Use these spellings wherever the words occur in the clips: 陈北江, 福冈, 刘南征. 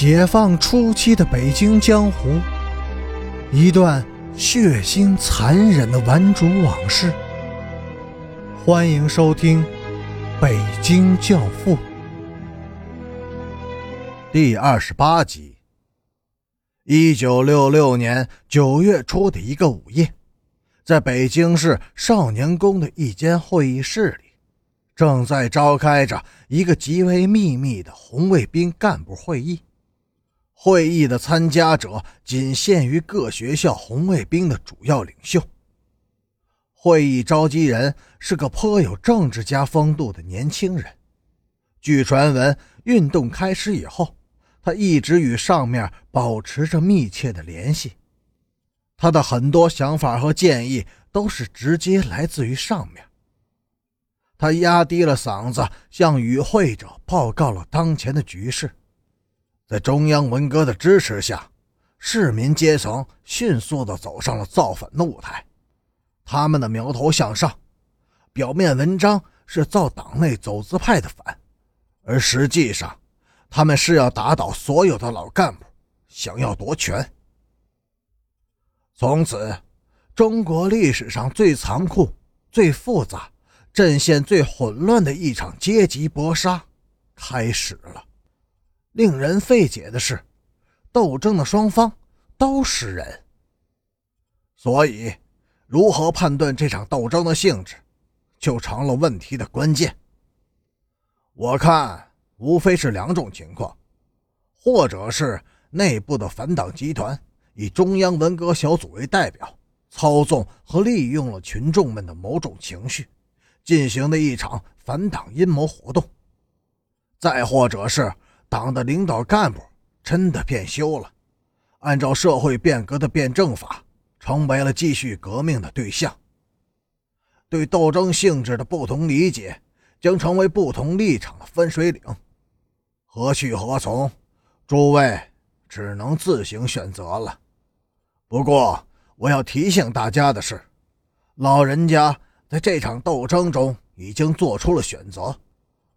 解放初期的北京江湖，一段血腥残忍的顽主往事。欢迎收听《北京教父》第28集。1966年9月初的一个午夜，在北京市少年宫的一间会议室里，正在召开着一个极为秘密的红卫兵干部会议。会议的参加者仅限于各学校红卫兵的主要领袖。会议召集人是个颇有政治家风度的年轻人。据传闻，运动开始以后，他一直与上面保持着密切的联系。他的很多想法和建议都是直接来自于上面。他压低了嗓子，向与会者报告了当前的局势。在中央文革的支持下，市民阶层迅速地走上了造反的舞台。他们的苗头向上，表面文章是造党内走资派的反，而实际上，他们是要打倒所有的老干部，想要夺权。从此，中国历史上最残酷、最复杂、阵线最混乱的一场阶级搏杀开始了。令人费解的是，斗争的双方都是人。所以，如何判断这场斗争的性质，就成了问题的关键。我看，无非是两种情况，或者是内部的反党集团以中央文革小组为代表，操纵和利用了群众们的某种情绪，进行的一场反党阴谋活动，再或者是党的领导干部真的变修了，按照社会变革的辩证法，成为了继续革命的对象。对斗争性质的不同理解，将成为不同立场的分水岭。何去何从，诸位只能自行选择了。不过，我要提醒大家的是，老人家在这场斗争中已经做出了选择，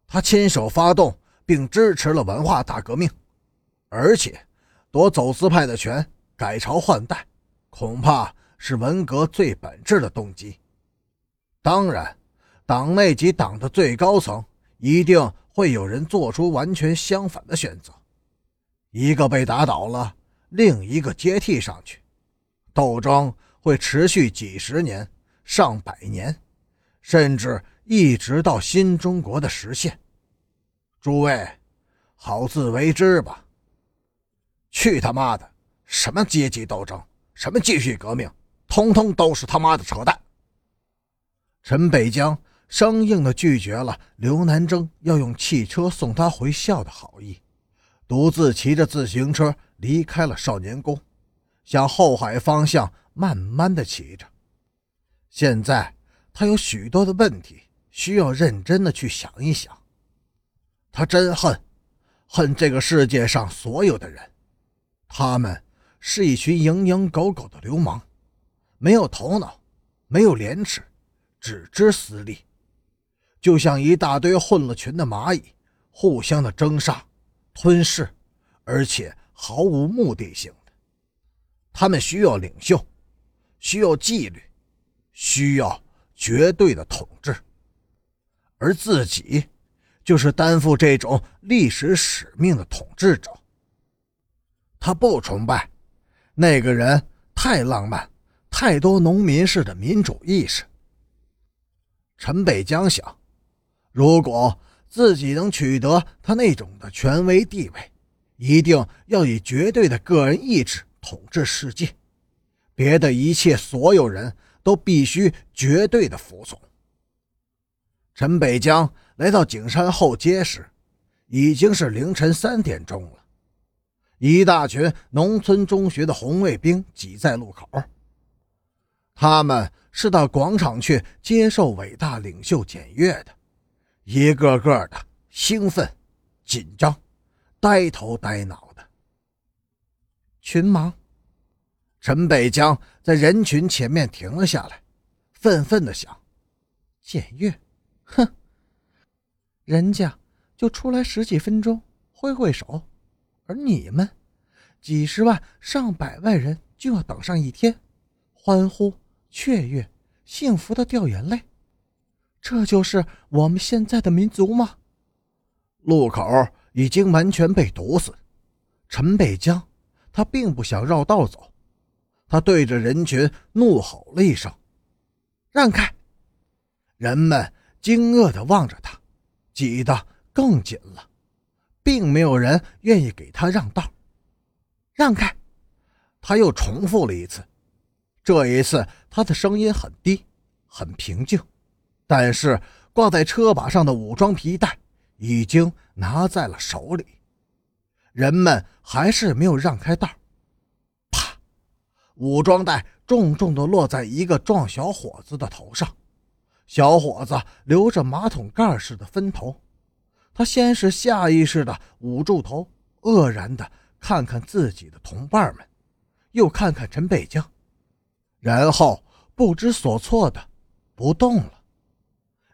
他亲手发动并支持了文化大革命，而且夺走资派的权，改朝换代，恐怕是文革最本质的动机。当然，党内及党的最高层一定会有人做出完全相反的选择，一个被打倒了，另一个接替上去，斗争会持续几十年、上百年，甚至一直到新中国的实现。诸位，好自为之吧。去他妈的，什么阶级斗争，什么继续革命，通通都是他妈的扯淡。陈北江生硬地拒绝了刘南征要用汽车送他回校的好意，独自骑着自行车离开了少年宫，向后海方向慢慢地骑着。现在他有许多的问题需要认真的去想一想。他真恨这个世界上所有的人，他们是一群蝇营狗苟的流氓，没有头脑，没有廉耻，只知私利，就像一大堆混了群的蚂蚁，互相的争杀、吞噬，而且毫无目的性的。他们需要领袖，需要纪律，需要绝对的统治，而自己就是担负这种历史使命的统治者。他不崇拜那个人太浪漫，太多农民式的民主意识。陈北江想，如果自己能取得他那种的权威地位，一定要以绝对的个人意志统治世界，别的一切所有人都必须绝对的服从。陈北江来到景山后街时，已经是凌晨3点钟了。一大群农村中学的红卫兵挤在路口，他们是到广场去接受伟大领袖检阅的，一个个的兴奋、紧张、呆头呆脑的。群盲。陈北江在人群前面停了下来，愤愤地想，检阅，哼，人家就出来十几分钟挥挥手，而而你们，几十万、上百万人就要等上一天，欢呼、雀跃、幸福地掉眼泪。这就是我们现在的民族吗？路口已经完全被堵死，陈北江他并不想绕道走，他对着人群怒吼了一声：“让开！”人们惊愕地望着他，挤得更紧了，并没有人愿意给他让道。“让开！”他又重复了一次，这一次他的声音很低，很平静，但是挂在车把上的武装皮带已经拿在了手里。人们还是没有让开道。啪！武装带重重地落在一个壮小伙子的头上，小伙子留着马桶盖似的分头，他先是下意识地捂住头，愕然地看看自己的同伴们，又看看陈北江，然后不知所措地不动了。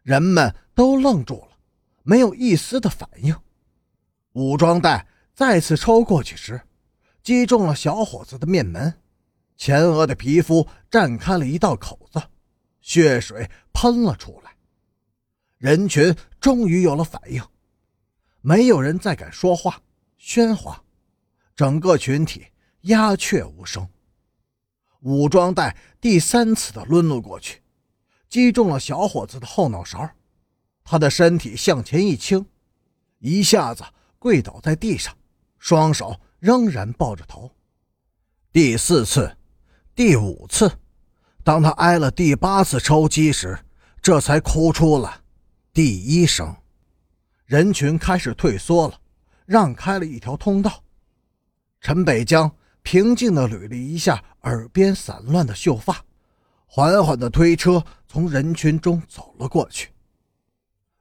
人们都愣住了，没有一丝的反应。武装带再次抽过去时，击中了小伙子的面门，前额的皮肤绽开了一道口子，血水喷了出来。人群终于有了反应，没有人再敢说话喧哗，整个群体鸦雀无声。武装带第三次的抡了过去，击中了小伙子的后脑勺，他的身体向前一倾，一下子跪倒在地上，双手仍然抱着头。第四次，第五次，当他挨了第八次抽击时，这才哭出了第一声。人群开始退缩了，让开了一条通道。陈北江平静地捋了一下耳边散乱的秀发，缓缓地推车从人群中走了过去。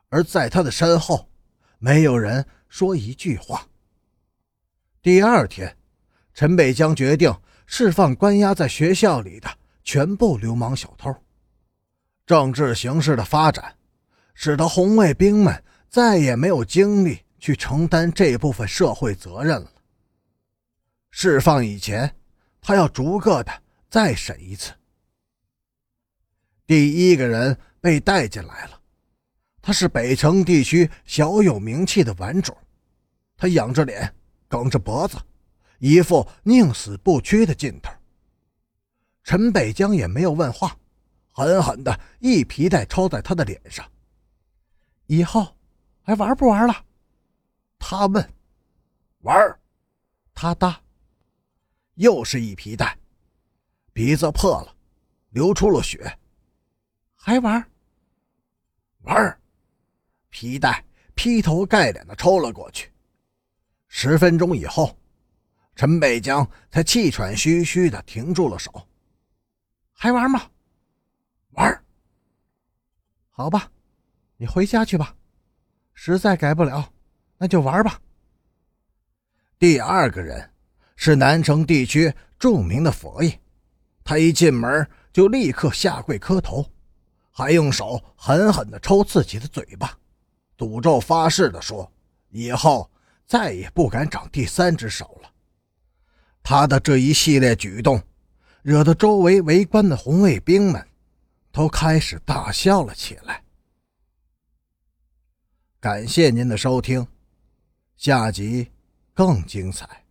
而在他的身后，没有人说一句话。第二天，陈北江决定释放关押在学校里的全部流氓小偷。政治形势的发展使得红卫兵们再也没有精力去承担这部分社会责任了。释放以前，他要逐个的再审一次。第一个人被带进来了，他是北城地区小有名气的顽主，他仰着脸，梗着脖子，一副宁死不屈的劲头。陈北江也没有问话，狠狠的一皮带抽在他的脸上。“以后还玩不玩了？”他问。“玩。”他答。又是一皮带，鼻子破了，流出了血。“还玩？”“玩。”皮带劈头盖脸的抽了过去。10分钟以后，陈北江才气喘吁吁的停住了手。“还玩吗？”“玩。”“好吧，你回家去吧，实在改不了，那就玩吧。”第二个人是南城地区著名的佛爷，他一进门就立刻下跪磕头，还用手狠狠地抽自己的嘴巴，赌咒发誓地说，以后再也不敢长第三只手了。他的这一系列举动惹得周围围观的红卫兵们都开始大笑了起来。感谢您的收听，下集更精彩。